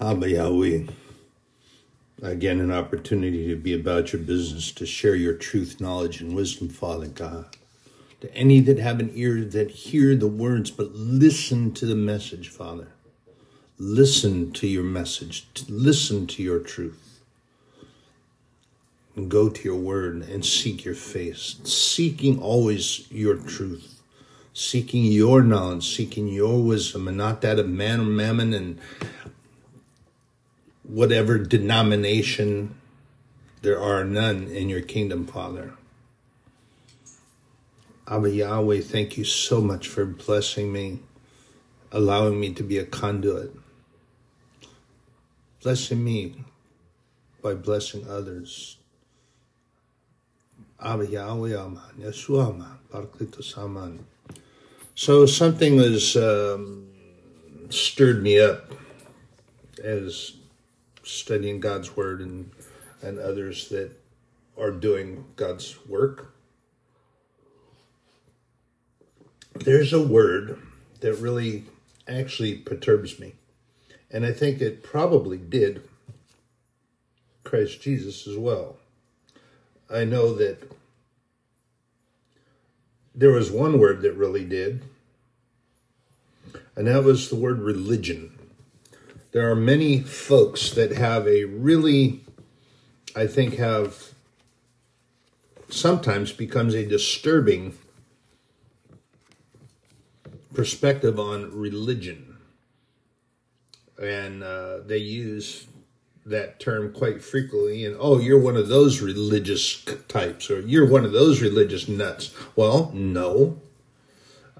Abba Yahweh, again, an opportunity to be about your business, to share your truth, knowledge, and wisdom, Father God. To any that have an ear that hear the words, but listen to the message, Father. Listen to your message. Listen to your truth. And go to your word and seek your face. Seeking always your truth. Seeking your knowledge, seeking your wisdom, and not that of man or mammon and whatever denomination. There are none in your kingdom, Father. Abba Yahweh, thank you so much for blessing me, allowing me to be a conduit, blessing me by blessing others. Abba Yahweh Aman, Yeshua Aman, Parakletos Aman. So something has stirred me up as studying God's word and others that are doing God's work. There's a word that really actually perturbs me. And I think it probably did Christ Jesus as well. I know that there was one word that really did, and that was the word religion. There are many folks that have a really, I think have, sometimes becomes a disturbing perspective on religion. And they use that term quite frequently, and oh, you're one of those religious types, or you're one of those religious nuts. Well, no,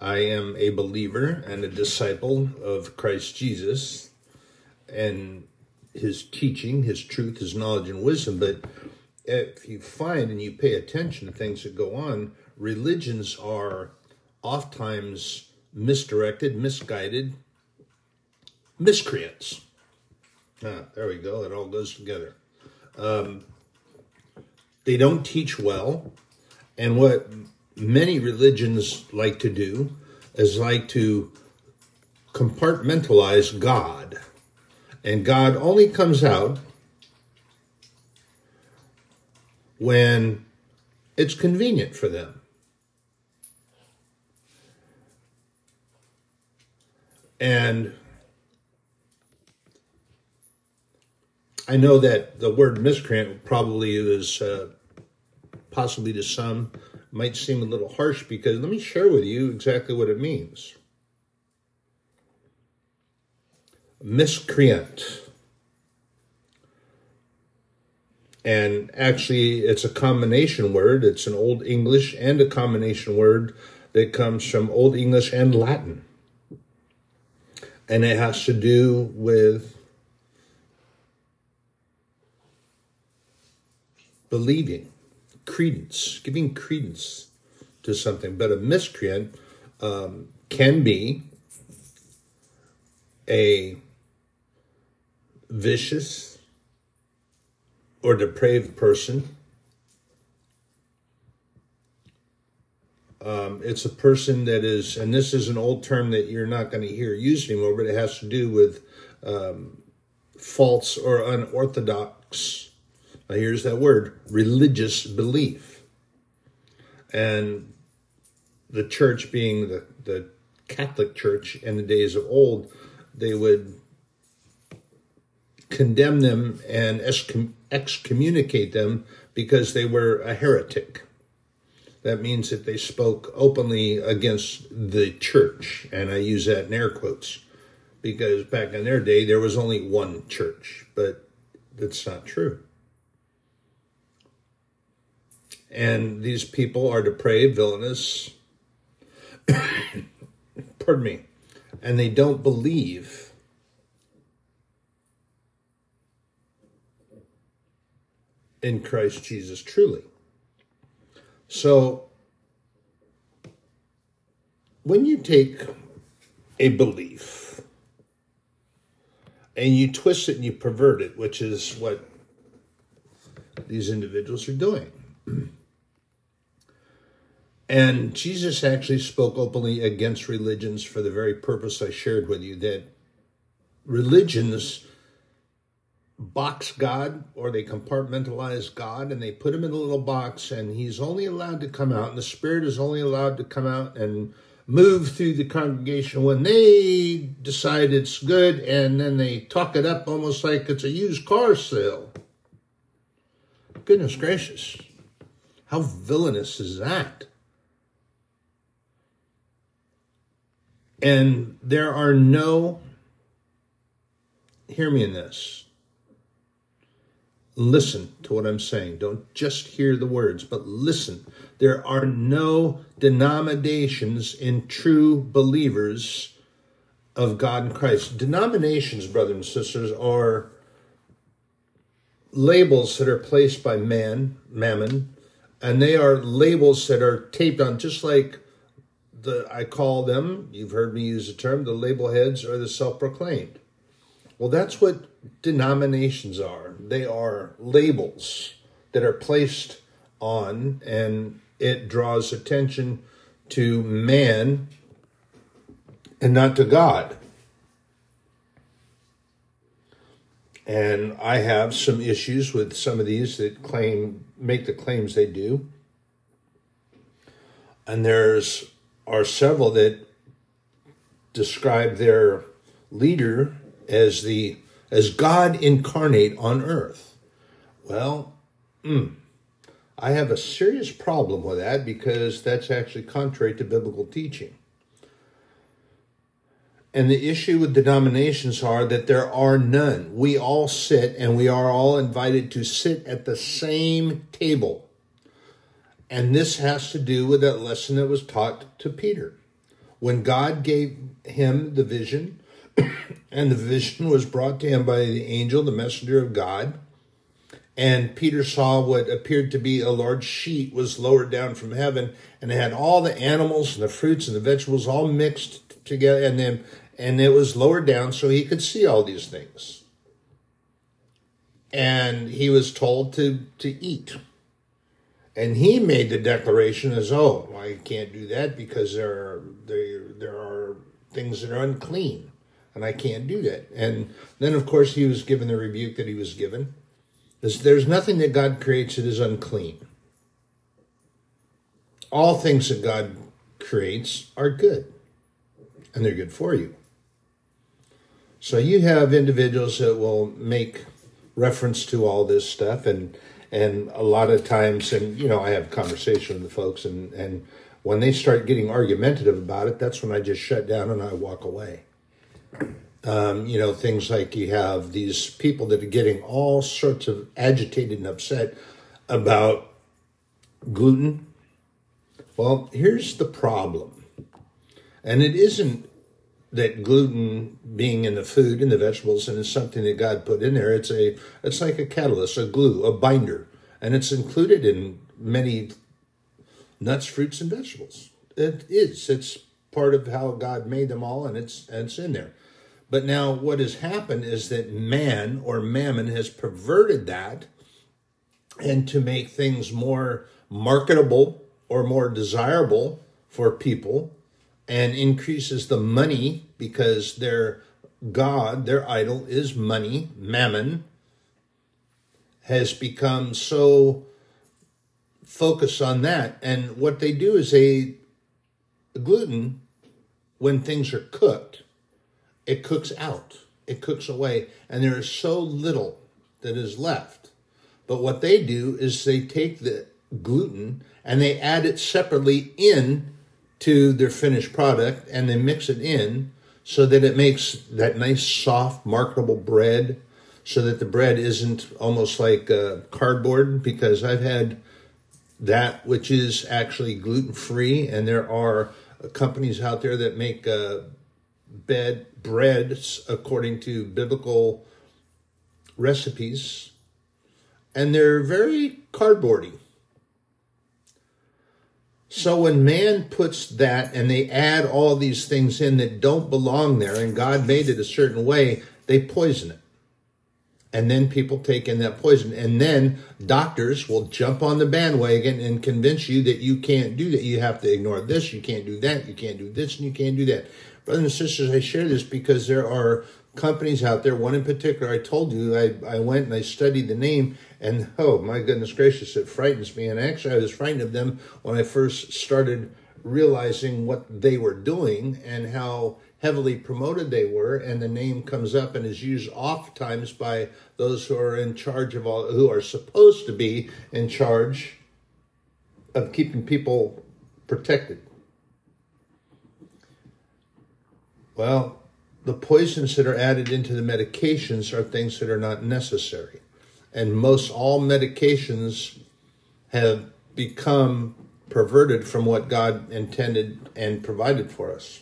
I am a believer and a disciple of Christ Jesus and his teaching, his truth, his knowledge and wisdom. But if you find and you pay attention to things that go on, religions are oftentimes misdirected, misguided, miscreants. Ah, there we go. It all goes together. They don't teach well. And what many religions like to do is like to compartmentalize God. And God only comes out when it's convenient for them. And I know that the word miscreant probably is possibly to some might seem a little harsh, because let me share with you exactly what it means. Miscreant. And actually, it's a combination word. It's an Old English and a combination word that comes from Old English and Latin. And it has to do with believing, credence, giving credence to something. But a miscreant can be a vicious or depraved person. It's a person that is, and this is an old term that you're not going to hear used anymore, but it has to do with false or unorthodox, now here's that word, religious belief. And the church being the Catholic Church in the days of old, they would condemn them and excommunicate them because they were a heretic. That means that they spoke openly against the church. And I use that in air quotes because back in their day, there was only one church, but that's not true. And these people are depraved, villainous, pardon me, and they don't believe in Christ Jesus truly. So when you take a belief and you twist it and you pervert it, which is what these individuals are doing, and Jesus actually spoke openly against religions for the very purpose I shared with you, that religions box God, or they compartmentalize God, and they put him in a little box, and he's only allowed to come out, and the Spirit is only allowed to come out and move through the congregation when they decide it's good, and then they talk it up almost like it's a used car sale. Goodness gracious, how villainous is that? And there are no, hear me in this, listen to what I'm saying. Don't just hear the words, but listen. There are no denominations in true believers of God and Christ. Denominations, brothers and sisters, are labels that are placed by man, mammon, and they are labels that are taped on, just like I call them, you've heard me use the term, the label heads or the self-proclaimed. Well, that's what denominations are. They are labels that are placed on, and it draws attention to man and not to God. And I have some issues with some of these that make the claims they do. And there's are several that describe their leader as God incarnate on earth. Well, I have a serious problem with that, because that's actually contrary to biblical teaching. And the issue with denominations are that there are none. We all sit, and we are all invited to sit at the same table. And this has to do with that lesson that was taught to Peter. When God gave him the vision, and the vision was brought to him by the angel, the messenger of God, and Peter saw what appeared to be a large sheet was lowered down from heaven, and it had all the animals and the fruits and the vegetables all mixed together, and it was lowered down so he could see all these things. And he was told to eat. And he made the declaration as, oh, I can't do that because there are things that are unclean, and I can't do that. And then, of course, he was given the rebuke that he was given. There's nothing that God creates that is unclean. All things that God creates are good, and they're good for you. So you have individuals that will make reference to all this stuff, and a lot of times, and, you know, I have conversation with the folks, and when they start getting argumentative about it, that's when I just shut down and I walk away. You know, things like you have these people that are getting all sorts of agitated and upset about gluten. Well, here's the problem. And it isn't that gluten being in the food and the vegetables, and it's something that God put in there. It's like a catalyst, a glue, a binder, and it's included in many nuts, fruits, and vegetables. It's part of how God made them all, and it's in there. But now what has happened is that man or mammon has perverted that, and to make things more marketable or more desirable for people, and increases the money, because their god, their idol is money. Mammon has become so focused on that. And what they do is gluten, when things are cooked, it cooks out, it cooks away, and there is so little that is left. But what they do is they take the gluten and they add it separately in to their finished product, and they mix it in so that it makes that nice, soft, marketable bread, so that the bread isn't almost like cardboard, because I've had that which is actually gluten-free, and there are companies out there that make breads according to biblical recipes, and they're very cardboardy. So when man puts that, and they add all these things in that don't belong there, and God made it a certain way, they poison it. And then people take in that poison. And then doctors will jump on the bandwagon and convince you that you can't do that. You have to ignore this, you can't do that, you can't do this, and you can't do that. Brothers and sisters, I share this because there are companies out there. One in particular, I told you, I went and I studied the name, and oh my goodness gracious, it frightens me. And actually, I was frightened of them when I first started realizing what they were doing and how heavily promoted they were. And the name comes up and is used oftentimes by those who are in charge of all, who are supposed to be in charge of keeping people protected. Well, the poisons that are added into the medications are things that are not necessary. And most all medications have become perverted from what God intended and provided for us.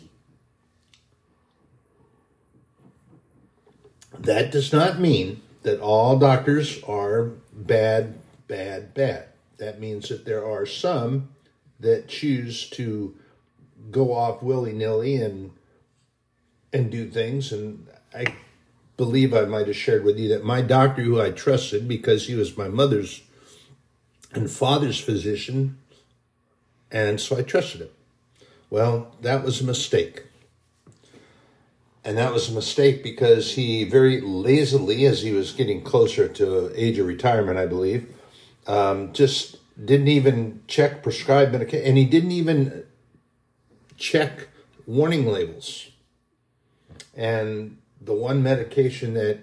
That does not mean that all doctors are bad, bad, bad. That means that there are some that choose to go off willy-nilly and do things. And I believe I might have shared with you that my doctor, who I trusted because he was my mother's and father's physician, and so I trusted him. Well, that was a mistake. And that was a mistake because he very lazily, as he was getting closer to age of retirement, I believe, just didn't even check prescribed medication. And he didn't even check warning labels. And the one medication that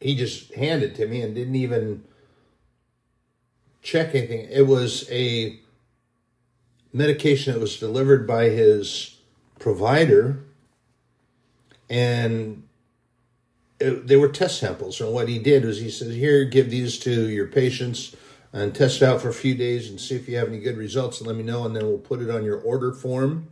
he just handed to me and didn't even check anything, it was a medication that was delivered by his provider, and they were test samples. And what he did was he said, here, give these to your patients and test it out for a few days and see if you have any good results and let me know, and then we'll put it on your order form.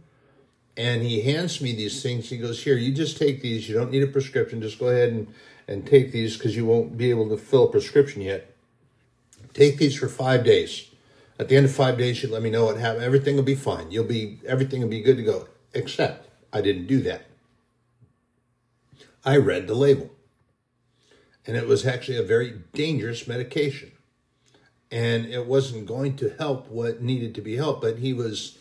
And he hands me these things. He goes, here, you just take these. You don't need a prescription. Just go ahead and take these because you won't be able to fill a prescription yet. Take these for 5 days. At the end of 5 days, you let me know what happened. Everything will be fine. Everything will be good to go. Except I didn't do that. I read the label, and it was actually a very dangerous medication, and it wasn't going to help what needed to be helped. But he was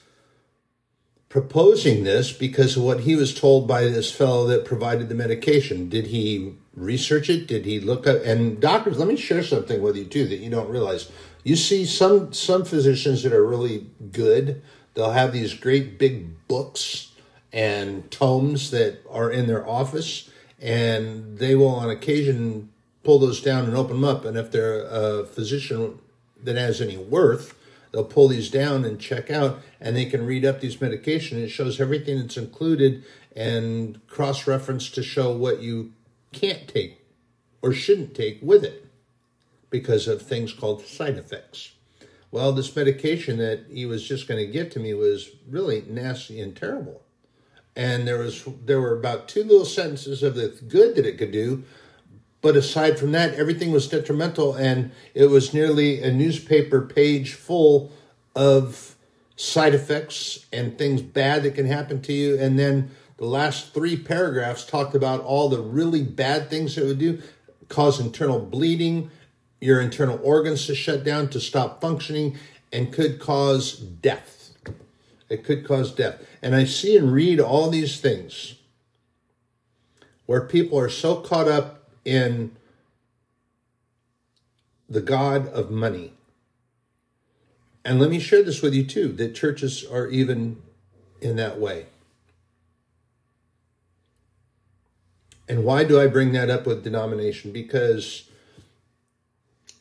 proposing this because of what he was told by this fellow that provided the medication. Did he research it? Did he look up? And doctors, let me share something with you too that you don't realize. You see some physicians that are really good, they'll have these great big books and tomes that are in their office, and they will on occasion pull those down and open them up. And if they're a physician that has any worth, they'll pull these down and check out, and they can read up these medications. It shows everything that's included and cross-reference to show what you can't take or shouldn't take with it because of things called side effects. Well, this medication that he was just going to give to me was really nasty and terrible. And there were about two little sentences of the good that it could do. But aside from that, everything was detrimental. And it was nearly a newspaper page full of side effects and things bad that can happen to you. And then the last three paragraphs talked about all the really bad things it would do. Cause internal bleeding, your internal organs to shut down, to stop functioning, and could cause death. It could cause death. And I see and read all these things where people are so caught up in the god of money. And let me share this with you too, that churches are even in that way. And why do I bring that up with denomination? Because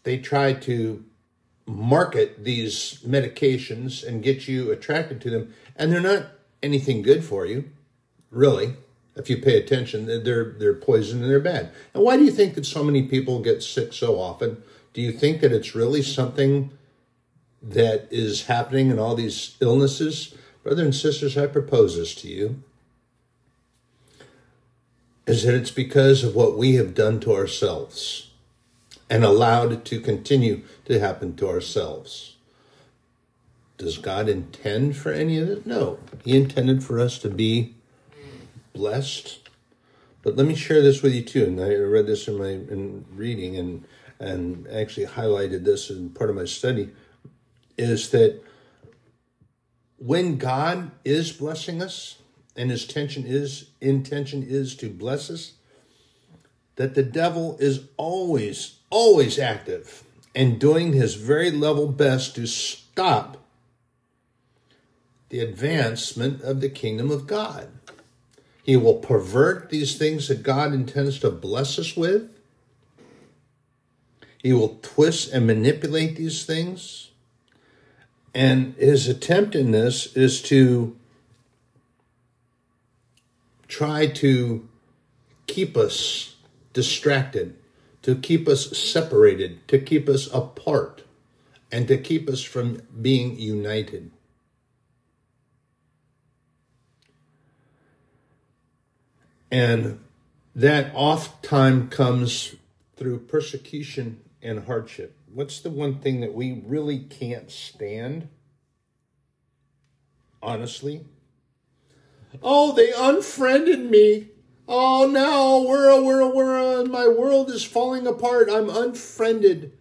they try to market these medications and get you attracted to them, and they're not anything good for you, really. If you pay attention, they're poison and they're bad. And why do you think that so many people get sick so often? Do you think that it's really something that is happening in all these illnesses? Brothers and sisters, I propose this to you, is that it's because of what we have done to ourselves and allowed it to continue to happen to ourselves. Does God intend for any of it? No. He intended for us to be blessed. But let me share this with you too. And I read this in my reading and actually highlighted this in part of my study, is that when God is blessing us and his intention is to bless us, that the devil is always, always active and doing his very level best to stop the advancement of the kingdom of God. He will pervert these things that God intends to bless us with. He will twist and manipulate these things. And his attempt in this is to try to keep us distracted, to keep us separated, to keep us apart, and to keep us from being united. And that oftentimes comes through persecution and hardship. What's the one thing that we really can't stand? Honestly? Oh, they unfriended me. Oh, no, we're, my world is falling apart. I'm unfriended.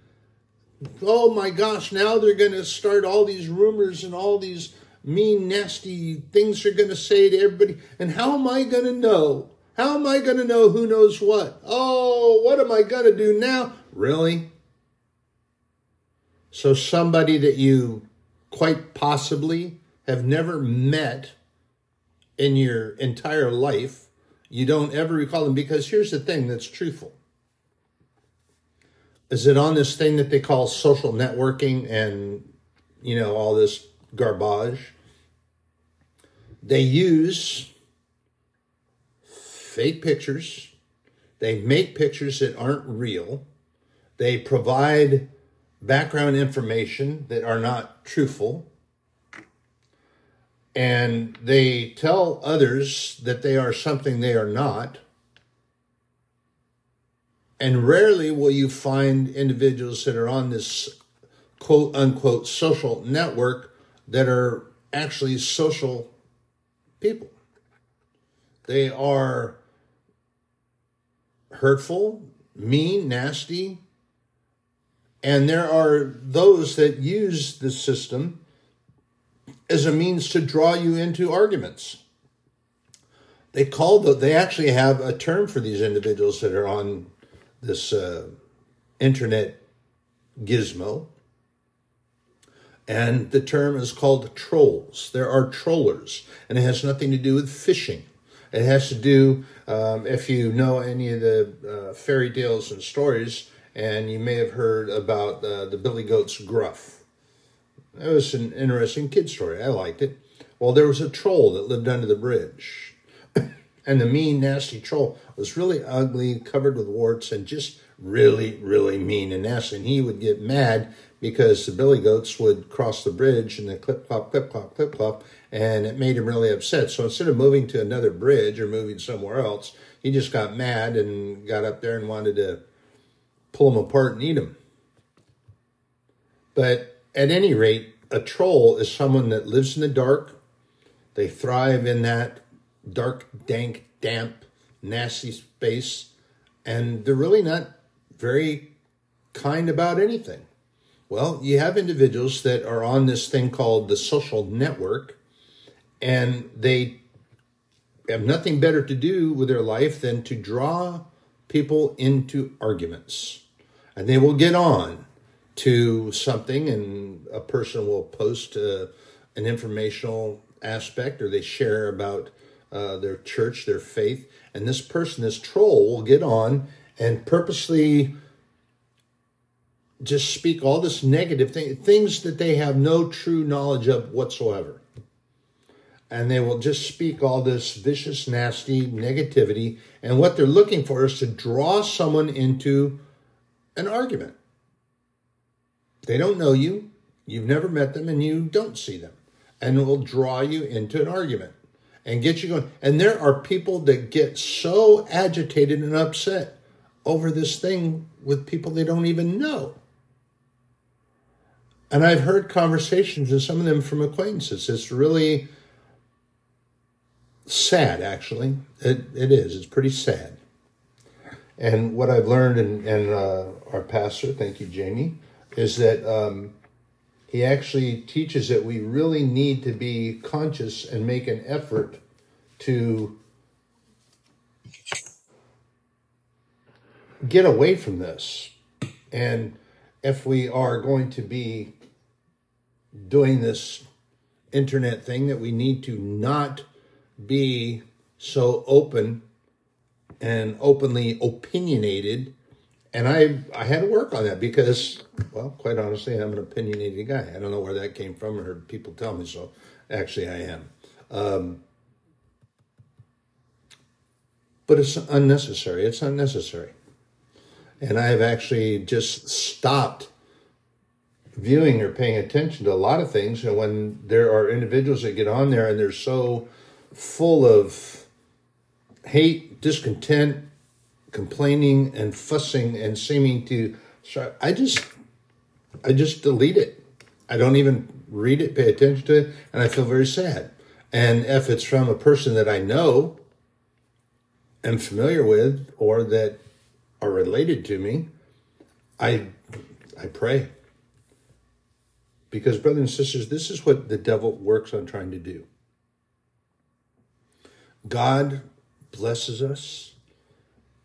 Oh, my gosh, now they're going to start all these rumors and all these mean, nasty things they're going to say to everybody. And how am I going to know? How am I going to know who knows what? Oh, what am I going to do now? Really? So somebody that you quite possibly have never met in your entire life, you don't ever recall them, because here's the thing that's truthful. Is it on this thing that they call social networking and, you know, all this garbage? They use fake pictures. They make pictures that aren't real. They provide background information that are not truthful, and they tell others that they are something they are not. And rarely will you find individuals that are on this quote unquote social network that are actually social people. They are hurtful, mean, nasty. And there are those that use the system as a means to draw you into arguments. They actually have a term for these individuals that are on this internet gizmo. And the term is called trolls. There are trollers. And it has nothing to do with phishing. It has to do, if you know any of the fairy tales and stories, and you may have heard about the Billy Goat's Gruff. That was an interesting kid story. I liked it. Well, there was a troll that lived under the bridge. And the mean, nasty troll was really ugly, covered with warts, and just really, really mean and nasty. And he would get mad because the billy goats would cross the bridge and the clip-clop, clip-clop, clip-clop, and it made him really upset. So instead of moving to another bridge or moving somewhere else, he just got mad and got up there and wanted to pull them apart and eat them. But at any rate, a troll is someone that lives in the dark. They thrive in that dark, dank, damp, nasty space. And they're really not very kind about anything. Well, you have individuals that are on this thing called the social network. And they have nothing better to do with their life than to draw people into arguments. And they will get on to something, and a person will post an informational aspect, or they share about their church, their faith, and this person, this troll, will get on and purposely just speak all this negative things that they have no true knowledge of whatsoever. And they will just speak all this vicious, nasty negativity, and what they're looking for is to draw someone into an argument. They don't know you, you've never met them, and you don't see them. And it will draw you into an argument and get you going. And there are people that get so agitated and upset over this thing with people they don't even know. And I've heard conversations with some of them from acquaintances. It's really sad, actually. It is. It's pretty sad. And what I've learned, and our pastor, thank you, Jamie, is that he actually teaches that we really need to be conscious and make an effort to get away from this. And if we are going to be doing this internet thing, that we need to not be so open and openly opinionated. And I had to work on that because, well, quite honestly, I'm an opinionated guy. I don't know where that came from. I heard people tell me so. Actually, I am. But it's unnecessary. It's unnecessary. And I've actually just stopped viewing or paying attention to a lot of things. And when there are individuals that get on there and they're so full of hate, discontent, complaining and fussing and seeming to, I just delete it. I don't even read it, pay attention to it, and I feel very sad. And if it's from a person that I know, am familiar with, or that are related to me, I pray. Because, brothers and sisters, this is what the devil works on trying to do. God blesses us,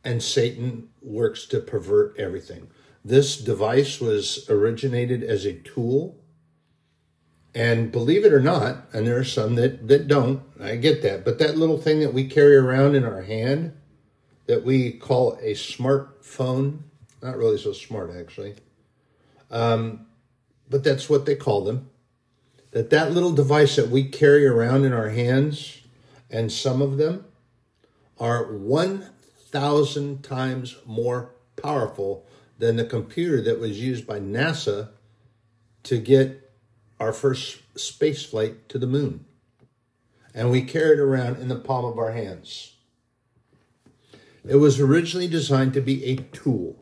and Satan works to pervert everything. This device was originated as a tool. And believe it or not, and there are some that don't, I get that, but that little thing that we carry around in our hand that we call a smartphone, not really so smart actually, but that's what they call them, that little device that we carry around in our hands, and some of them are 1,000 times more powerful than the computer that was used by NASA to get our first space flight to the moon. And we carry it around in the palm of our hands. It was originally designed to be a tool,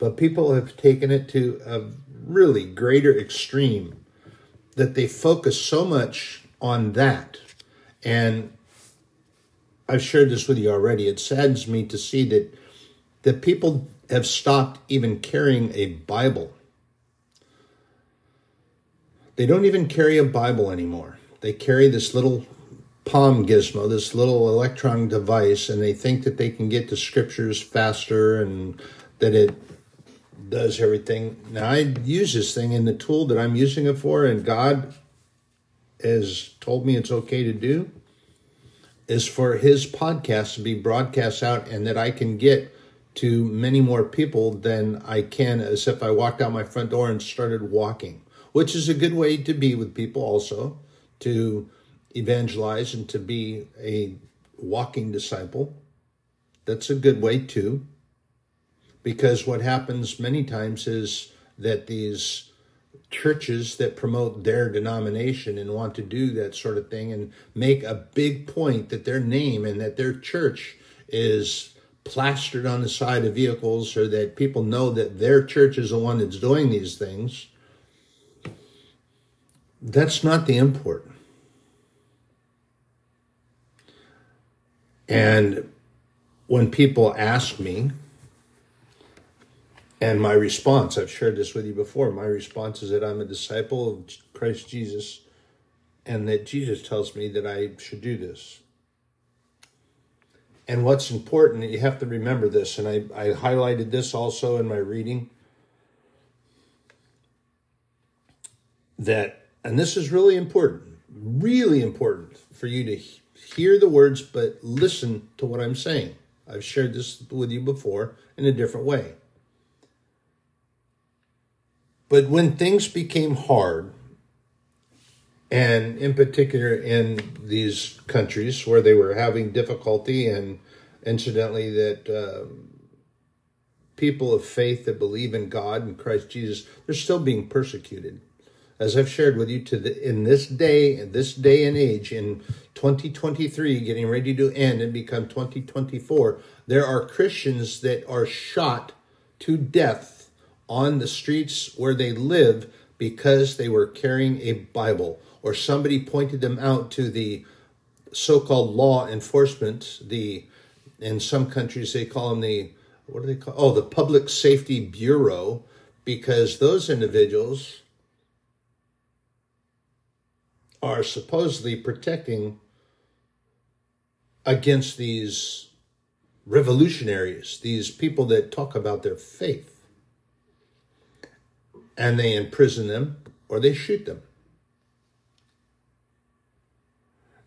but people have taken it to a really greater extreme that they focus so much on that. And I've shared this with you already. It saddens me to see that people have stopped even carrying a Bible. They don't even carry a Bible anymore. They carry this little palm gizmo, this little electronic device, and they think that they can get to scriptures faster and that it does everything. Now, I use this thing in the tool that I'm using it for, and God has told me it's okay to do, is for his podcast to be broadcast out and that I can get to many more people than I can as if I walked out my front door and started walking, which is a good way to be with people also, to evangelize and to be a walking disciple. That's a good way too, because what happens many times is that these churches that promote their denomination and want to do that sort of thing and make a big point that their name and that their church is plastered on the side of vehicles, or that people know that their church is the one that's doing these things. That's not the import. And when people ask me, and my response, I've shared this with you before, my response is that I'm a disciple of Christ Jesus and that Jesus tells me that I should do this. And what's important, you have to remember this, and I highlighted this also in my reading, that, and this is really important for you to hear the words, but listen to what I'm saying. I've shared this with you before in a different way. But when things became hard, and in particular in these countries where they were having difficulty, and incidentally that people of faith that believe in God and Christ Jesus, they're still being persecuted. As I've shared with you, in this day and age, in 2023, getting ready to end and become 2024, there are Christians that are shot to death on the streets where they live because they were carrying a Bible, or somebody pointed them out to the so-called law enforcement. In some countries they call them the Public Safety Bureau, because those individuals are supposedly protecting against these revolutionaries, these people that talk about their faith. And they imprison them or they shoot them.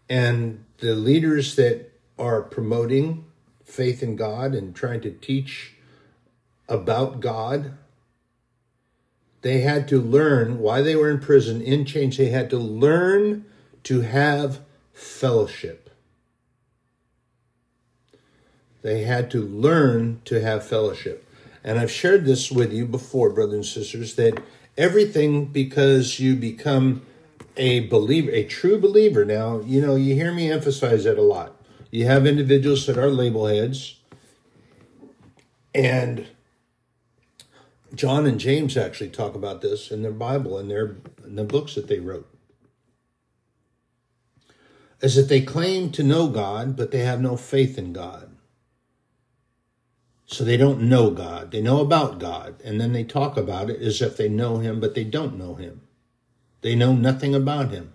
And the leaders that are promoting faith in God and trying to teach about God, they had to learn, while they were in prison, in chains, they had to learn to have fellowship. They had to learn to have fellowship. And I've shared this with you before, brothers and sisters, that everything, because you become a believer, a true believer. Now, you know, you hear me emphasize that a lot. You have individuals that are label heads. And John and James actually talk about this in their Bible and in the books that they wrote. Is that they claim to know God, but they have no faith in God. So they don't know God. They know about God. And then they talk about it as if they know him, but they don't know him. They know nothing about him.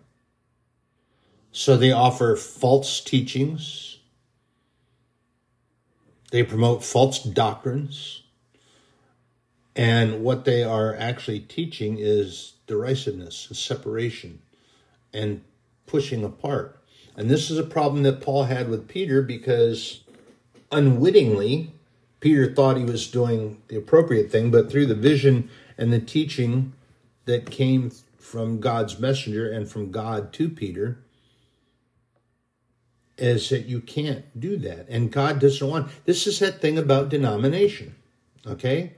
So they offer false teachings. They promote false doctrines. And what they are actually teaching is derisiveness and separation and pushing apart. And this is a problem that Paul had with Peter, because unwittingly, Peter thought he was doing the appropriate thing, but through the vision and the teaching that came from God's messenger and from God to Peter, is that you can't do that. And God doesn't want. This is that thing about denomination, okay?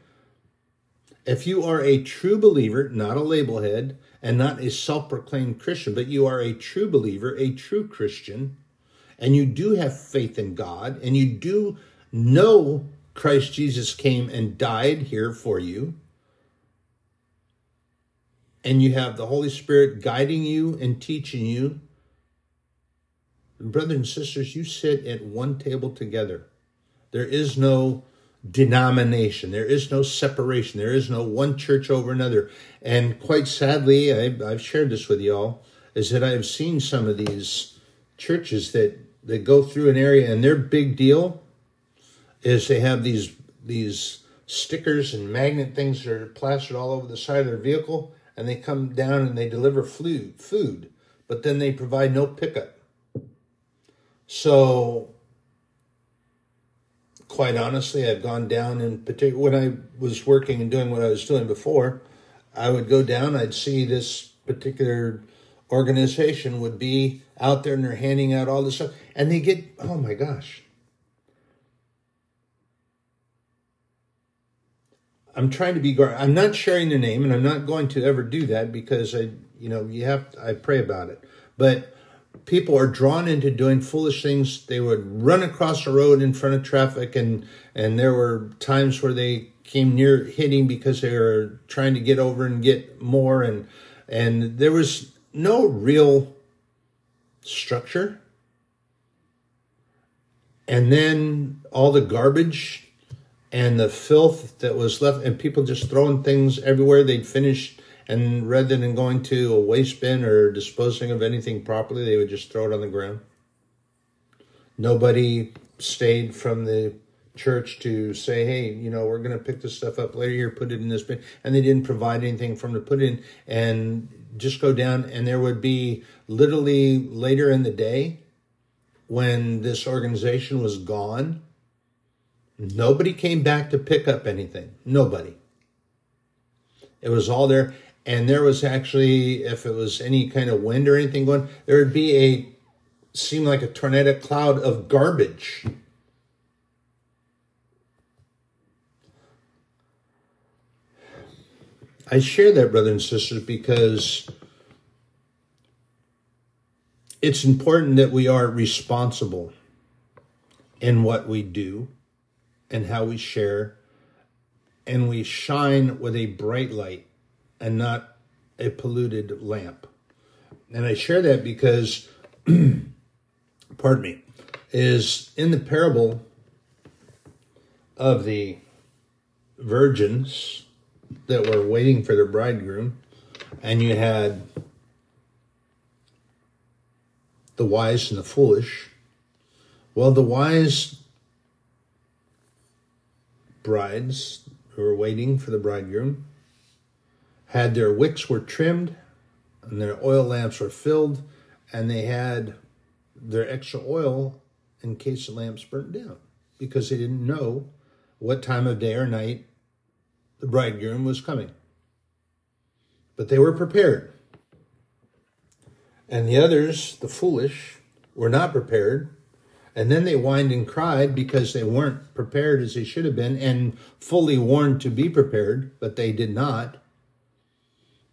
If you are a true believer, not a labelhead, and not a self-proclaimed Christian, but you are a true believer, a true Christian, and you do have faith in God, and you do know Christ Jesus came and died here for you, and you have the Holy Spirit guiding you and teaching you, brothers and sisters, you sit at one table together. There is no denomination. There is no separation. There is no one church over another. And quite sadly, I've shared this with y'all, is that I have seen some of these churches that go through an area, and their big deal is they have these stickers and magnet things that are plastered all over the side of their vehicle, and they come down and they deliver food, but then they provide no pickup. So quite honestly, I've gone down in particular, when I was working and doing what I was doing before, I would go down, I'd see this particular organization would be out there and they're handing out all this stuff, and they get, oh my gosh. I'm trying to be, I'm not sharing their name, and I'm not going to ever do that, because I pray about it. But people are drawn into doing foolish things. They would run across the road in front of traffic, and there were times where they came near hitting because they were trying to get over and get more, and there was no real structure. And then all the garbage and the filth that was left, and people just throwing things everywhere. They'd finish, and rather than going to a waste bin or disposing of anything properly, they would just throw it on the ground. Nobody stayed from the church to say, hey, you know, we're going to pick this stuff up later here, put it in this bin. And they didn't provide anything for them to put in, and just go down. And there would be literally later in the day, when this organization was gone, nobody came back to pick up anything. Nobody. It was all there. And there was actually, if it was any kind of wind or anything going, there would be seemed like a tornadic cloud of garbage. I share that, brothers and sisters, because it's important that we are responsible in what we do and how we share, and we shine with a bright light and not a polluted lamp. And I share that because, pardon me, is in the parable of the virgins that were waiting for their bridegroom, and you had the wise and the foolish. Well, the wise brides who were waiting for the bridegroom had their wicks were trimmed and their oil lamps were filled, and they had their extra oil in case the lamps burnt down, because they didn't know what time of day or night the bridegroom was coming. But they were prepared. And the others, the foolish, were not prepared. And then they whined and cried because they weren't prepared as they should have been, and fully warned to be prepared, but they did not.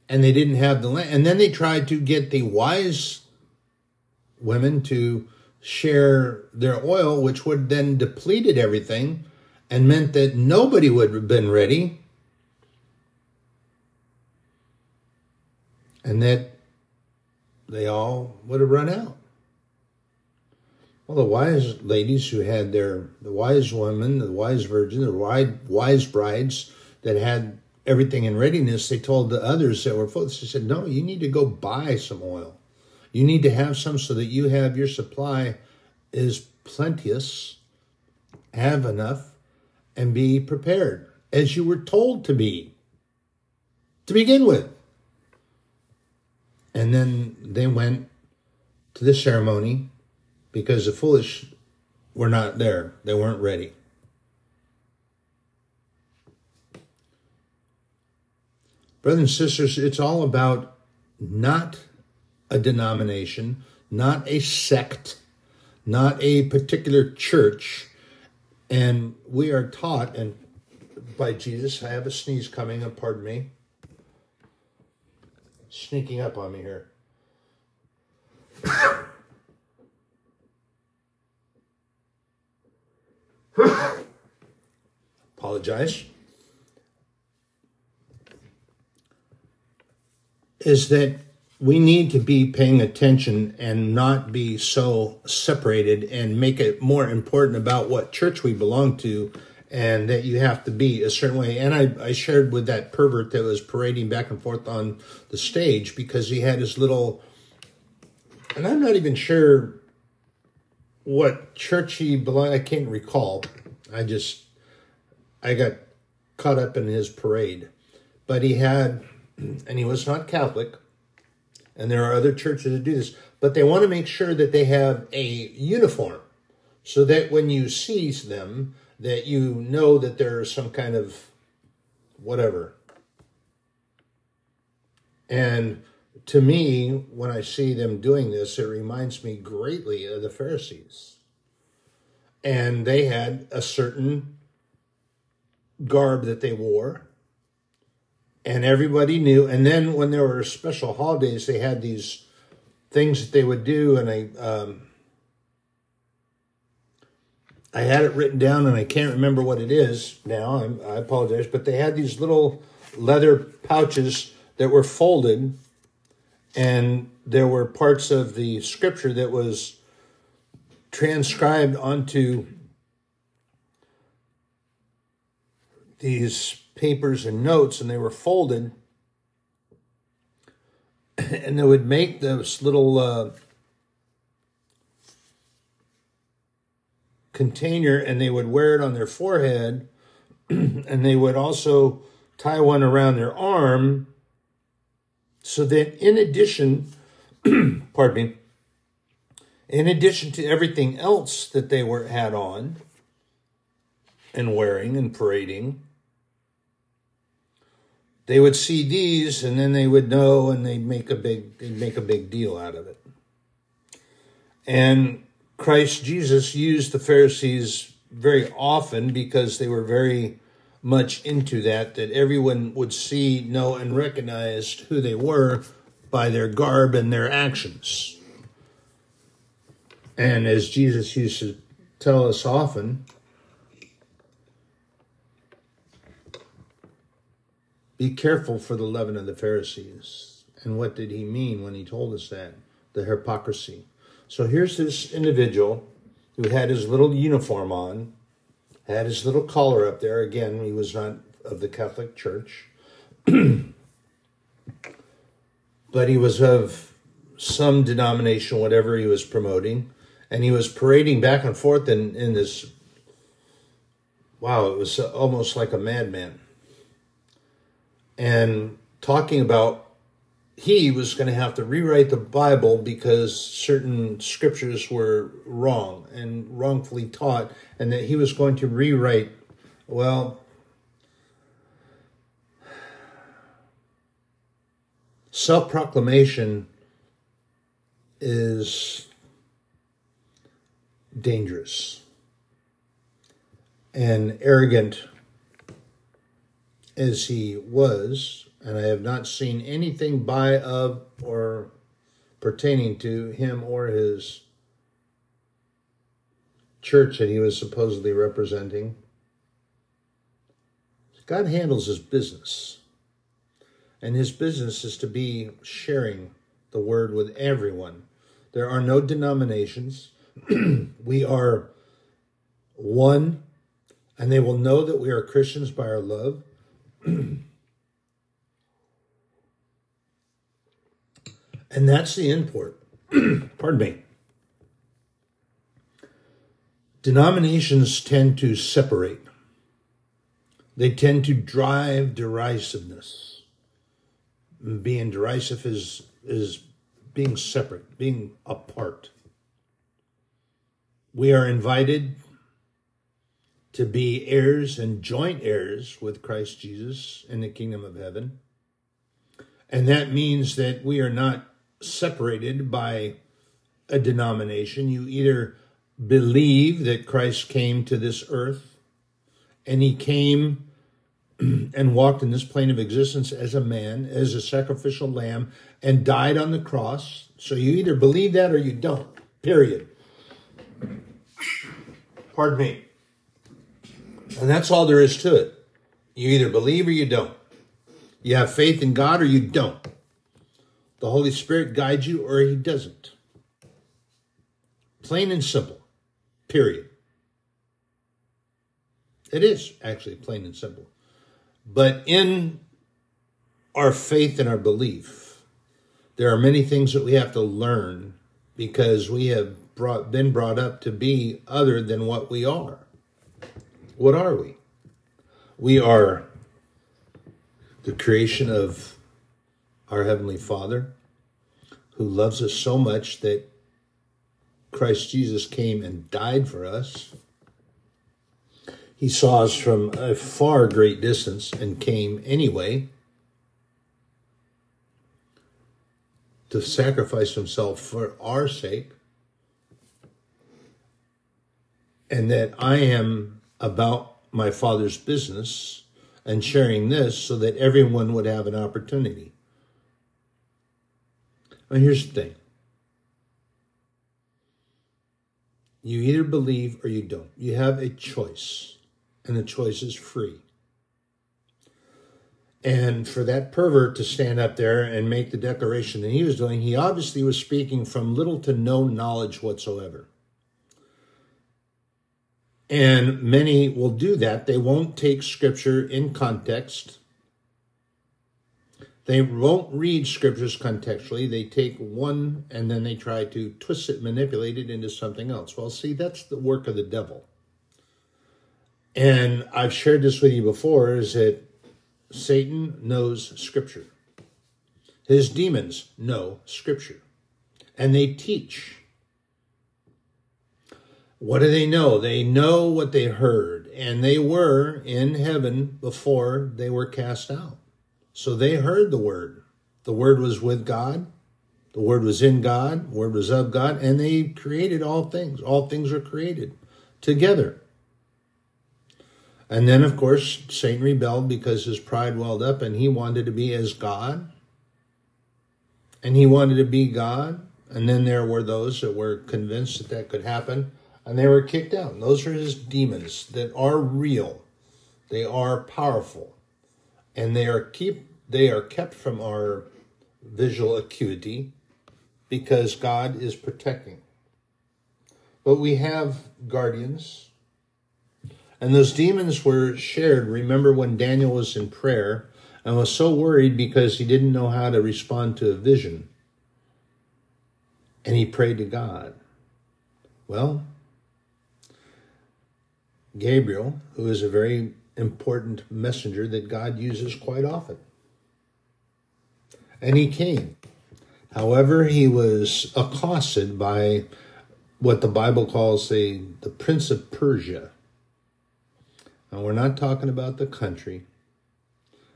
And they didn't have the lamp. And then they tried to get the wise women to share their oil, which would then depleted everything and meant that nobody would have been ready. And that they all would have run out. Well, the wise ladies who had the wise women, the wise virgin, the wise brides that had everything in readiness, they told the others that were folks, they said, no, you need to go buy some oil. You need to have some so that you have your supply is plenteous, have enough, and be prepared as you were told to be, to begin with. And then they went to the ceremony because the foolish were not there. They weren't ready. Brothers and sisters, it's all about not a denomination, not a sect, not a particular church. And we are taught, and by Jesus, I have a sneeze coming, pardon me. Sneaking up on me here. Apologize. Is that we need to be paying attention and not be so separated and make it more important about what church we belong to, and that you have to be a certain way. And I shared with that pervert that was parading back and forth on the stage because he had his little, and I'm not even sure what church he belonged, I can't recall. I got caught up in his parade. But he had, and he was not Catholic, and there are other churches that do this, but they want to make sure that they have a uniform so that when you see them, that you know that there is some kind of whatever. And to me, when I see them doing this, it reminds me greatly of the Pharisees. And they had a certain garb that they wore, and everybody knew. And then when there were special holidays, they had these things that they would do, and I had it written down, and I can't remember what it is now. I apologize. But they had these little leather pouches that were folded, and there were parts of the scripture that was transcribed onto these papers and notes, and they were folded. And they would make this little container, and they would wear it on their forehead, and they would also tie one around their arm, so that in addition, pardon me, in addition to everything else that they were had on and wearing and parading, they would see these, and then they would know, and they'd make a big deal out of it. And Christ Jesus used the Pharisees very often because they were very much into that everyone would see, know, and recognize who they were by their garb and their actions. And as Jesus used to tell us often, be careful for the leaven of the Pharisees. And what did he mean when he told us that? The hypocrisy. So here's this individual who had his little uniform on, had his little collar up there. Again, he was not of the Catholic Church, but he was of some denomination, whatever he was promoting, and he was parading back and forth in this wow, it was almost like a madman. And talking about he was going to have to rewrite the Bible because certain scriptures were wrong and wrongfully taught, and that he was going to rewrite. Well, self-proclamation is dangerous and arrogant as he was, and I have not seen anything by, of, or pertaining to him or his church that he was supposedly representing. God handles his business, and his business is to be sharing the word with everyone. There are no denominations. We are one, and they will know that we are Christians by our love. And that's the import. Pardon me. Denominations tend to separate. They tend to drive derisiveness. Being derisive is being separate, being apart. We are invited to be heirs and joint heirs with Christ Jesus in the Kingdom of Heaven. And that means that we are not separated by a denomination. You either believe that Christ came to this earth, and he came and walked in this plane of existence as a man, as a sacrificial lamb, and died on the cross. So you either believe that or you don't, period. Pardon me. And that's all there is to it. You either believe or you don't. You have faith in God or you don't. The Holy Spirit guides you or he doesn't. Plain and simple, period. It is actually plain and simple. But in our faith and our belief, there are many things that we have to learn because we have been brought up to be other than what we are. What are we? We are the creation of our Heavenly Father, who loves us so much that Christ Jesus came and died for us. He saw us from a far great distance and came anyway to sacrifice himself for our sake. And that I am about my Father's business and sharing this so that everyone would have an opportunity. And here's the thing. You either believe or you don't. You have a choice. And the choice is free. And for that pervert to stand up there and make the declaration that he was doing, he obviously was speaking from little to no knowledge whatsoever. And many will do that. They won't take scripture in context. They won't read scriptures contextually. They take one and then they try to twist it, manipulate it into something else. Well, see, that's the work of the devil. And I've shared this with you before, is that Satan knows Scripture. His demons know Scripture. And they teach. What do they know? They know what they heard. And they were in heaven before they were cast out. So they heard the Word. The Word was with God. The Word was in God. The Word was of God. And they created all things. All things are created together. And then, of course, Satan rebelled because his pride welled up and he wanted to be as God. And he wanted to be God. And then there were those that were convinced that that could happen. And they were kicked out. And those are his demons that are real. They are powerful. And they are kept from our visual acuity because God is protecting. But we have guardians. And those demons were shared. Remember when Daniel was in prayer and was so worried because he didn't know how to respond to a vision. And he prayed to God. Well, Gabriel, who is a very important messenger that God uses quite often. And he came. However, he was accosted by what the Bible calls the Prince of Persia. Now, we're not talking about the country.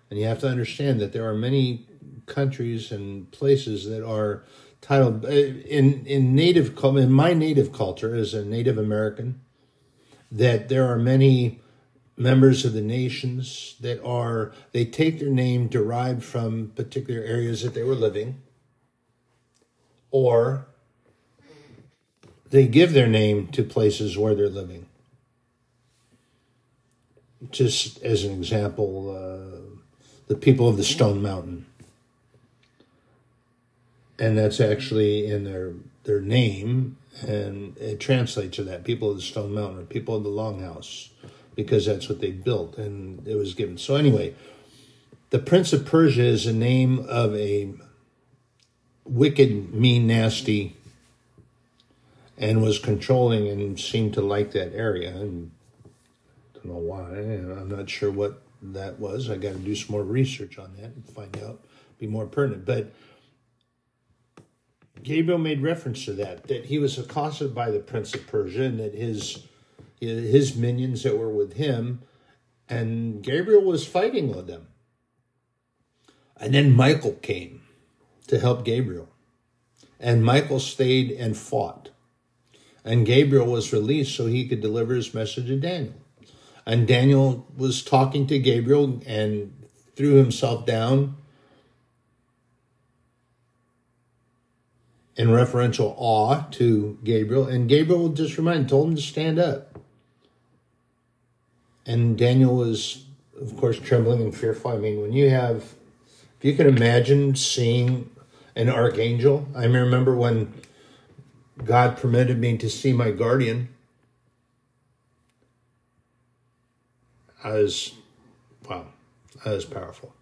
And you have to understand that there are many countries and places that are titled, in my native culture as a Native American, that there are many members of the nations that are, they take their name derived from particular areas that they were living, or they give their name to places where they're living. Just as an example, the people of the Stone Mountain. And that's actually in their name, and it translates to that, people of the Stone Mountain, or people of the Longhouse, because that's what they built, and it was given. So anyway, the Prince of Persia is a name of a wicked, mean, nasty, and was controlling and seemed to like that area. And I don't know why, and I'm not sure what that was. I got to do some more research on that and find out, be more pertinent. But Gabriel made reference to that he was accosted by the Prince of Persia, and that his minions that were with him, and Gabriel was fighting with them. And then Michael came to help Gabriel. And Michael stayed and fought. And Gabriel was released so he could deliver his message to Daniel. And Daniel was talking to Gabriel and threw himself down in referential awe to Gabriel. And Gabriel just told him to stand up. And Daniel was, of course, trembling and fearful. I mean, if you can imagine seeing an archangel. I remember when God permitted me to see my guardian. I was powerful.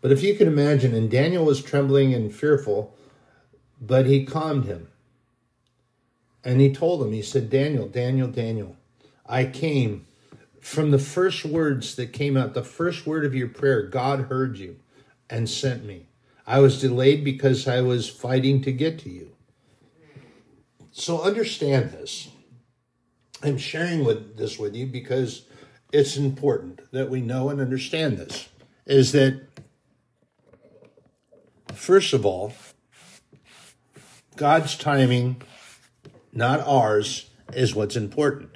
But if you can imagine, and Daniel was trembling and fearful, but he calmed him. And he told him, he said, Daniel, I came. From the first words that came out, the first word of your prayer, God heard you and sent me. I was delayed because I was fighting to get to you. So understand this. I'm sharing this with you because it's important that we know and understand this. Is that, first of all, God's timing, not ours, is what's important.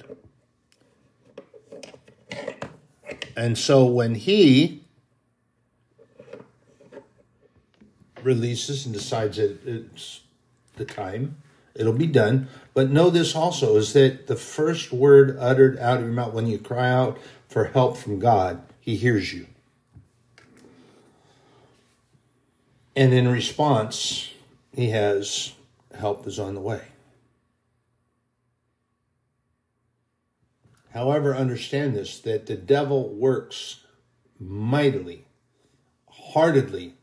And so when he releases and decides that it's the time, it'll be done. But know this also, is that the first word uttered out of your mouth, when you cry out for help from God, he hears you. And in response, he has help is on the way. However, understand this, that the devil works mightily, heartedly,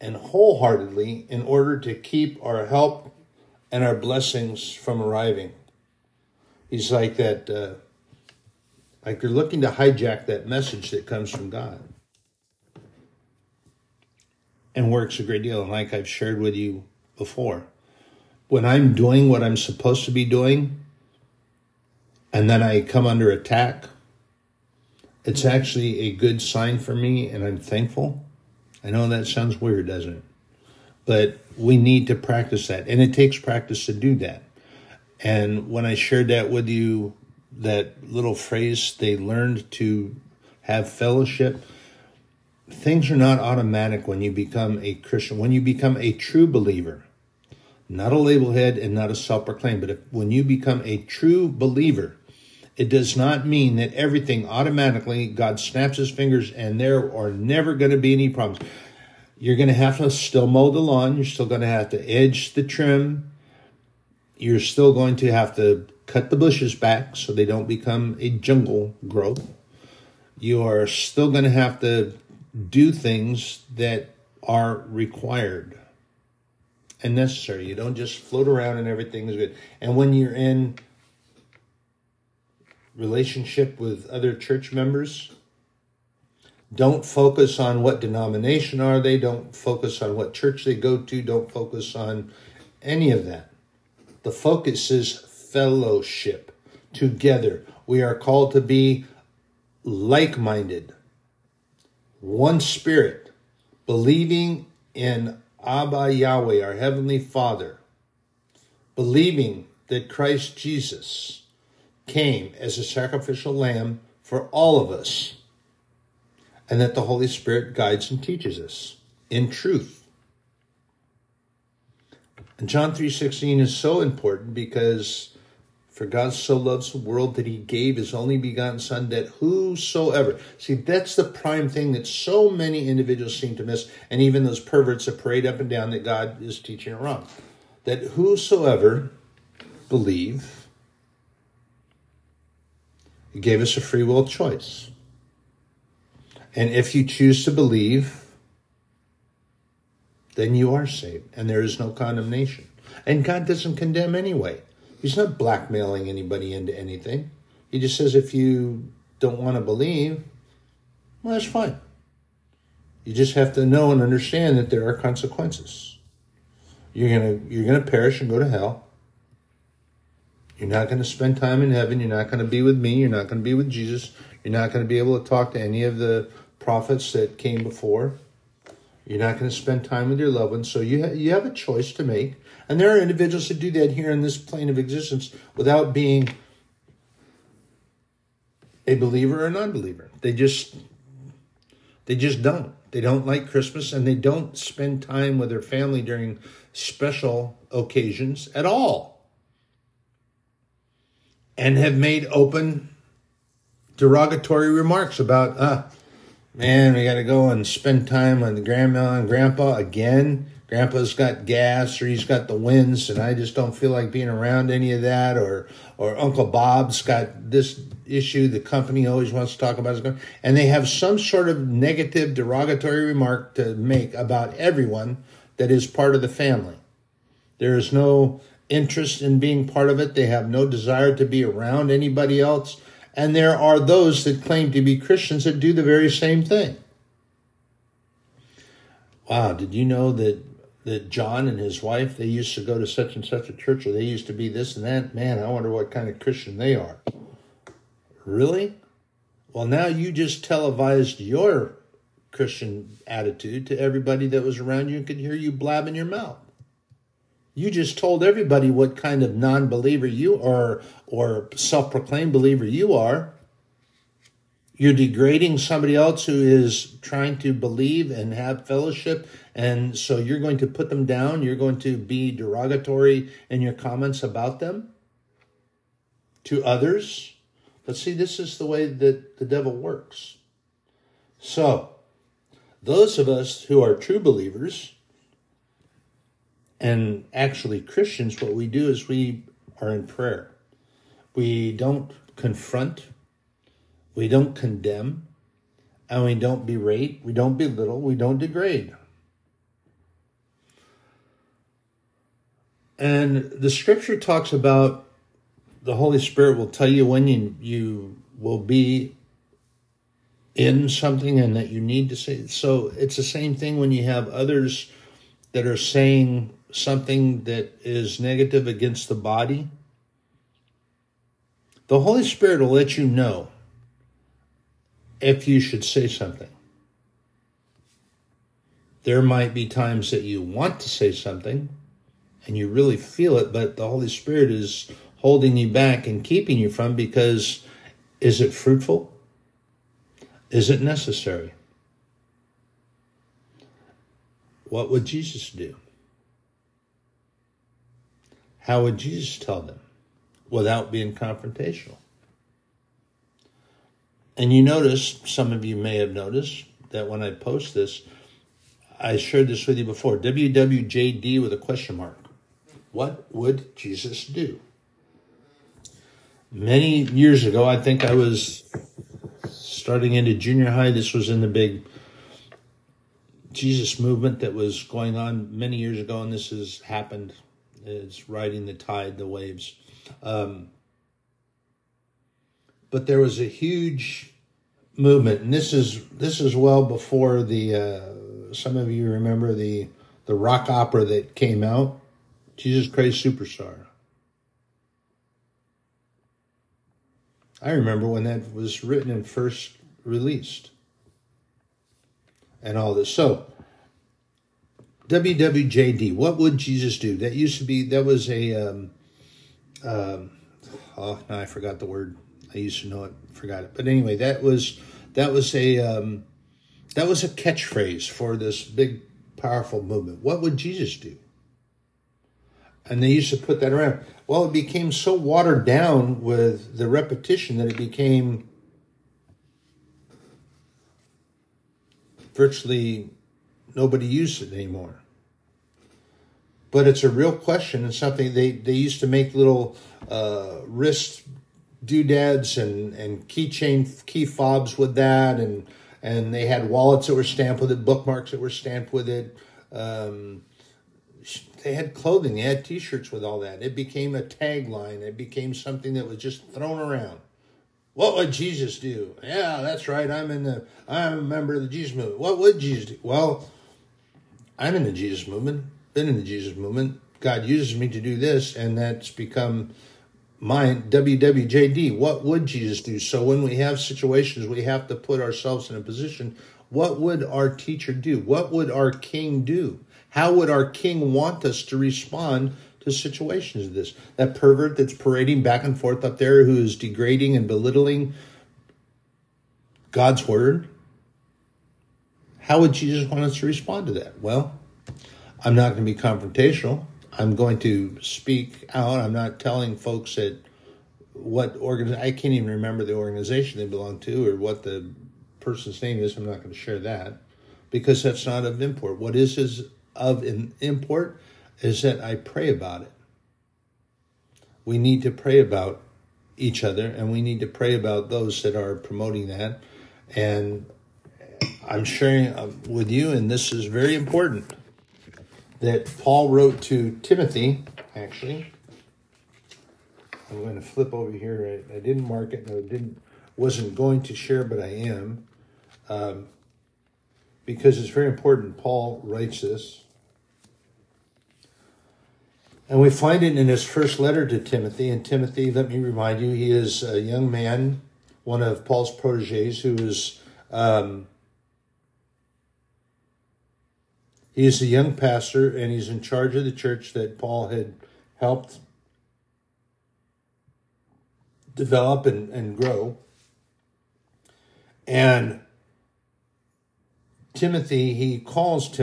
and wholeheartedly in order to keep our help and our blessings from arriving. He's like that, like they're looking to hijack that message that comes from God. And works a great deal. And like I've shared with you before, when I'm doing what I'm supposed to be doing, and then I come under attack, it's actually a good sign for me, and I'm thankful. I know that sounds weird, doesn't it? But we need to practice that, and it takes practice to do that. And when I shared that with you, that little phrase, they learned to have fellowship, things are not automatic when you become a Christian, when you become a true believer. Not a labelhead and not a self-proclaimed, but when you become a true believer, it does not mean that everything automatically, God snaps his fingers and there are never going to be any problems. You're going to have to still mow the lawn. You're still going to have to edge the trim. You're still going to have to cut the bushes back so they don't become a jungle growth. You are still going to have to do things that are required and necessary. You don't just float around and everything is good. And when you're in relationship with other church members. Don't focus on what denomination are they. Don't focus on what church they go to. Don't focus on any of that. The focus is fellowship, together. We are called to be like-minded, one spirit, believing in Abba Yahweh, our Heavenly Father, believing that Christ Jesus came as a sacrificial lamb for all of us, and that the Holy Spirit guides and teaches us in truth. And John 3:16 is so important because, for God so loves the world that he gave his only begotten Son, that whosoever... See, that's the prime thing that so many individuals seem to miss, and even those perverts that parade up and down that God is teaching it wrong. That whosoever believe, he gave us a free will choice. And if you choose to believe, then you are saved, and there is no condemnation. And God doesn't condemn anyway. He's not blackmailing anybody into anything. He just says, if you don't want to believe, well, that's fine. You just have to know and understand that there are consequences. You're gonna perish and go to hell. You're not going to spend time in heaven. You're not going to be with me. You're not going to be with Jesus. You're not going to be able to talk to any of the prophets that came before. You're not going to spend time with your loved ones. So you have a choice to make. And there are individuals that do that here in this plane of existence without being a believer or a non-believer. They just don't. They don't like Christmas, and they don't spend time with their family during special occasions at all. And have made open derogatory remarks about, man, we got to go and spend time on grandma and grandpa again. Grandpa's got gas, or he's got the winds, and I just don't feel like being around any of that. Or Uncle Bob's got this issue the company always wants to talk about. And they have some sort of negative derogatory remark to make about everyone that is part of the family. There is no interest in being part of it. They have no desire to be around anybody else. And there are those that claim to be Christians that do the very same thing. Wow, did you know that John and his wife, they used to go to such and such a church, or they used to be this and that? Man, I wonder what kind of Christian they are. Really? Well, now you just televised your Christian attitude to everybody that was around you and could hear you blab in your mouth. You just told everybody what kind of non-believer you are, or self-proclaimed believer you are. You're degrading somebody else who is trying to believe and have fellowship, and so you're going to put them down. You're going to be derogatory in your comments about them to others. But see, this is the way that the devil works. So, those of us who are true believers and actually Christians, what we do is we are in prayer. We don't confront, we don't condemn, and we don't berate, we don't belittle, we don't degrade. And the scripture talks about the Holy Spirit will tell you when you will be in something and that you need to say. So it's the same thing when you have others that are saying something that is negative against the body. The Holy Spirit will let you know if you should say something. There might be times that you want to say something and you really feel it, but the Holy Spirit is holding you back and keeping you from, because is it fruitful? Is it necessary? What would Jesus do? How would Jesus tell them without being confrontational? And you notice, some of you may have noticed, that when I post this, I shared this with you before, WWJD with a question mark. What would Jesus do? Many years ago, I think I was starting into junior high. This was in the big Jesus movement that was going on many years ago, and this has happened. It's riding the tide, the waves. but there was a huge movement, and this is well before the. Some of you remember the rock opera that came out, Jesus Christ Superstar. I remember when that was written and first released, and all this. So, WWJD, what would Jesus do? That used to be, that was a, oh, no, I forgot the word. I used to know it, forgot it. But anyway, that was a catchphrase for this big, powerful movement. What would Jesus do? And they used to put that around. Well, it became so watered down with the repetition that it became virtually nobody used it anymore. But it's a real question, and something they used to make little wrist doodads and keychain key fobs with that, and they had wallets that were stamped with it, bookmarks that were stamped with it. They had clothing, they had T-shirts with all that. It became a tagline. It became something that was just thrown around. What would Jesus do? Yeah, that's right. I'm a member of the Jesus movement. What would Jesus do? Well, I'm in the Jesus movement. Been in the Jesus movement. God uses me to do this, and that's become my WWJD. What would Jesus do? So when we have situations, we have to put ourselves in a position. What would our teacher do? What would our king do? How would our king want us to respond to situations of this? That pervert that's parading back and forth up there, who is degrading and belittling God's word. How would Jesus want us to respond to that? Well, I'm not going to be confrontational. I'm going to speak out. I'm not telling folks that I can't even remember the organization they belong to or what the person's name is. I'm not going to share that, because that's not of import. What is of an import is that I pray about it. We need to pray about each other, and we need to pray about those that are promoting that. And I'm sharing with you, and this is very important, that Paul wrote to Timothy, actually. I'm going to flip over here. I didn't mark it, and wasn't going to share, but I am. Because it's very important. Paul writes this. And we find it in his first letter to Timothy. And Timothy, let me remind you, he is a young man, one of Paul's proteges, who is, he is a young pastor, and he's in charge of the church that Paul had helped develop and grow. And Timothy, he calls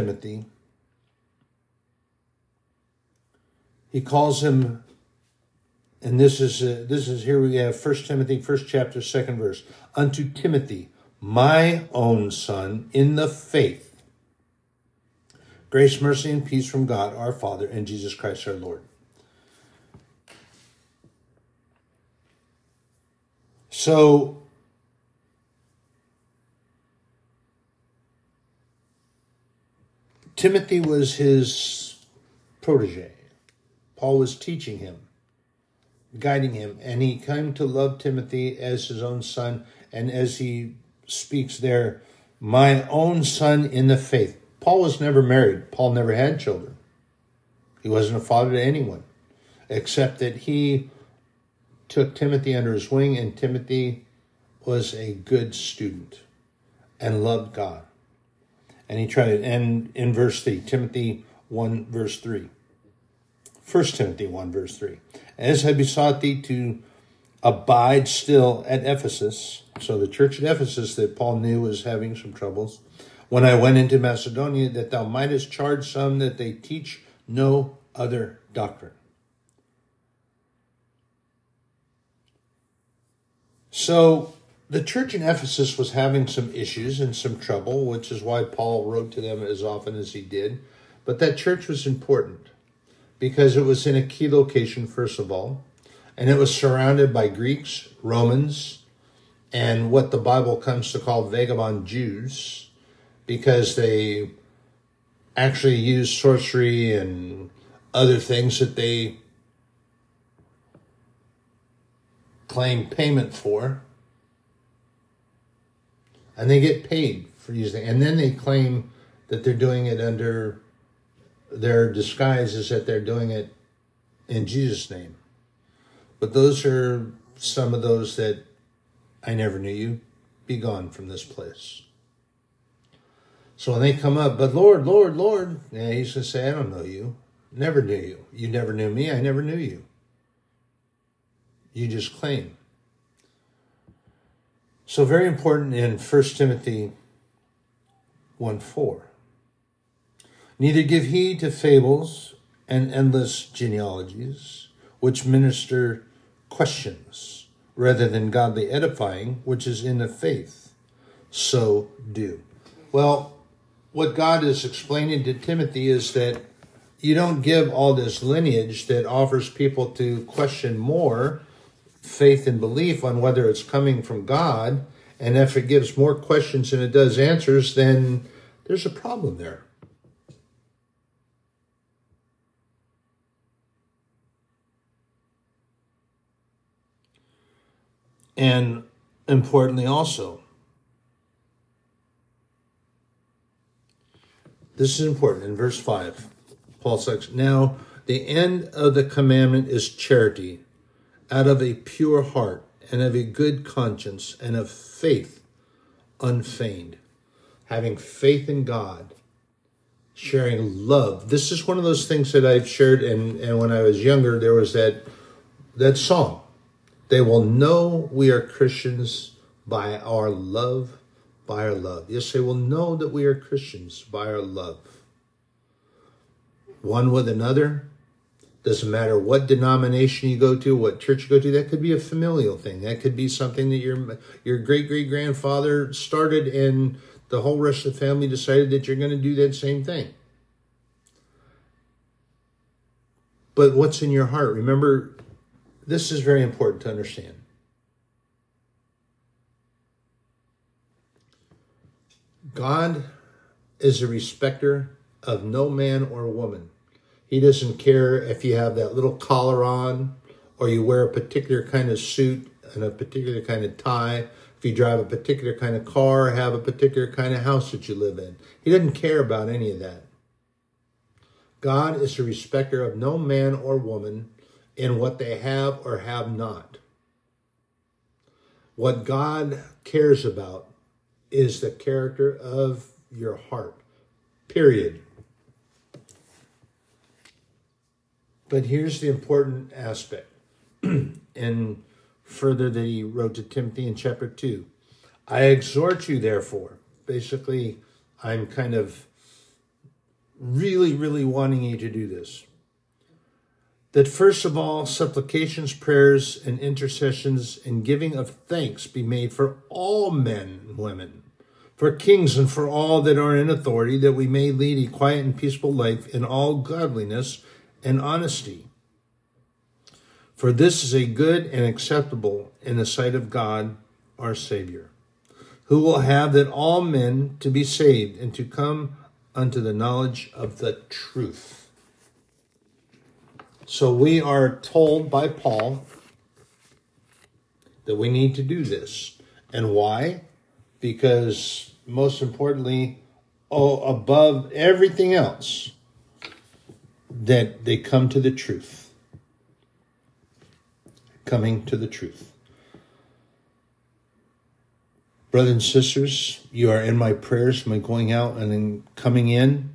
him, and this is here we have 1 Timothy, 1st chapter, 2nd verse. Unto Timothy, my own son, in the faith, grace, mercy, and peace from God, our Father, and Jesus Christ, our Lord. So, Timothy was his protege. Paul was teaching him, guiding him, and he came to love Timothy as his own son. And as he speaks there, my own son in the faith. Paul was never married. Paul never had children. He wasn't a father to anyone, except that he took Timothy under his wing, and Timothy was a good student and loved God. And he tried it. And in verse 3, Timothy 1, verse 3. 1 Timothy 1, verse 3. As I besought thee to abide still at Ephesus, so the church at Ephesus that Paul knew was having some troubles, when I went into Macedonia, that thou mightest charge some that they teach no other doctrine. So, the church in Ephesus was having some issues and some trouble, which is why Paul wrote to them as often as he did. But that church was important because it was in a key location, first of all, and it was surrounded by Greeks, Romans, and what the Bible comes to call vagabond Jews, because they actually used sorcery and other things that they claimed payment for. and they get paid for using it. And then they claim that they're doing it under their disguises, that they're doing it in Jesus' name. But those are some of those that I never knew you. Be gone from this place. So when they come up, but Lord, Lord, Lord, yeah, he's going to say, I don't know you. Never knew you. You never knew me. I never knew you. You just claim. So very important in 1 Timothy 1:4. Neither give heed to fables and endless genealogies, which minister questions, rather than godly edifying, which is in the faith. So do. Well, what God is explaining to Timothy is that you don't give all this lineage that offers people to question more faith and belief on whether it's coming from God, and if it gives more questions than it does answers, then there's a problem there. And importantly also, this is important, in verse 5, Paul says, now the end of the commandment is charity, out of a pure heart and of a good conscience and of faith unfeigned. Having faith in God, sharing love. This is one of those things that I've shared, and when I was younger, there was that song. They will know we are Christians by our love, by our love. Yes, they will know that we are Christians by our love. One with another. Doesn't matter what denomination you go to, what church you go to. That could be a familial thing. That could be something that your great-great-grandfather started, and the whole rest of the family decided that you're going to do that same thing. But what's in your heart? Remember, this is very important to understand. God is a respecter of no man or woman. He doesn't care if you have that little collar on, or you wear a particular kind of suit and a particular kind of tie, if you drive a particular kind of car, or have a particular kind of house that you live in. He doesn't care about any of that. God is a respecter of no man or woman in what they have or have not. What God cares about is the character of your heart, period. But here's the important aspect. And further that he wrote to Timothy in chapter 2. I exhort you, therefore. Basically, I'm kind of really, really wanting you to do this. That first of all, supplications, prayers, and intercessions and giving of thanks be made for all men and women, for kings and for all that are in authority, that we may lead a quiet and peaceful life in all godliness and honesty. For this is a good and acceptable in the sight of God, our Savior, who will have that all men to be saved and to come unto the knowledge of the truth. So we are told by Paul that we need to do this. And why? Because most importantly, above everything else, that they come to the truth. Coming to the truth. Brothers and sisters, you are in my prayers, my going out and then coming in.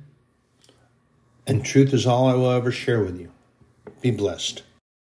And truth is all I will ever share with you. Be blessed.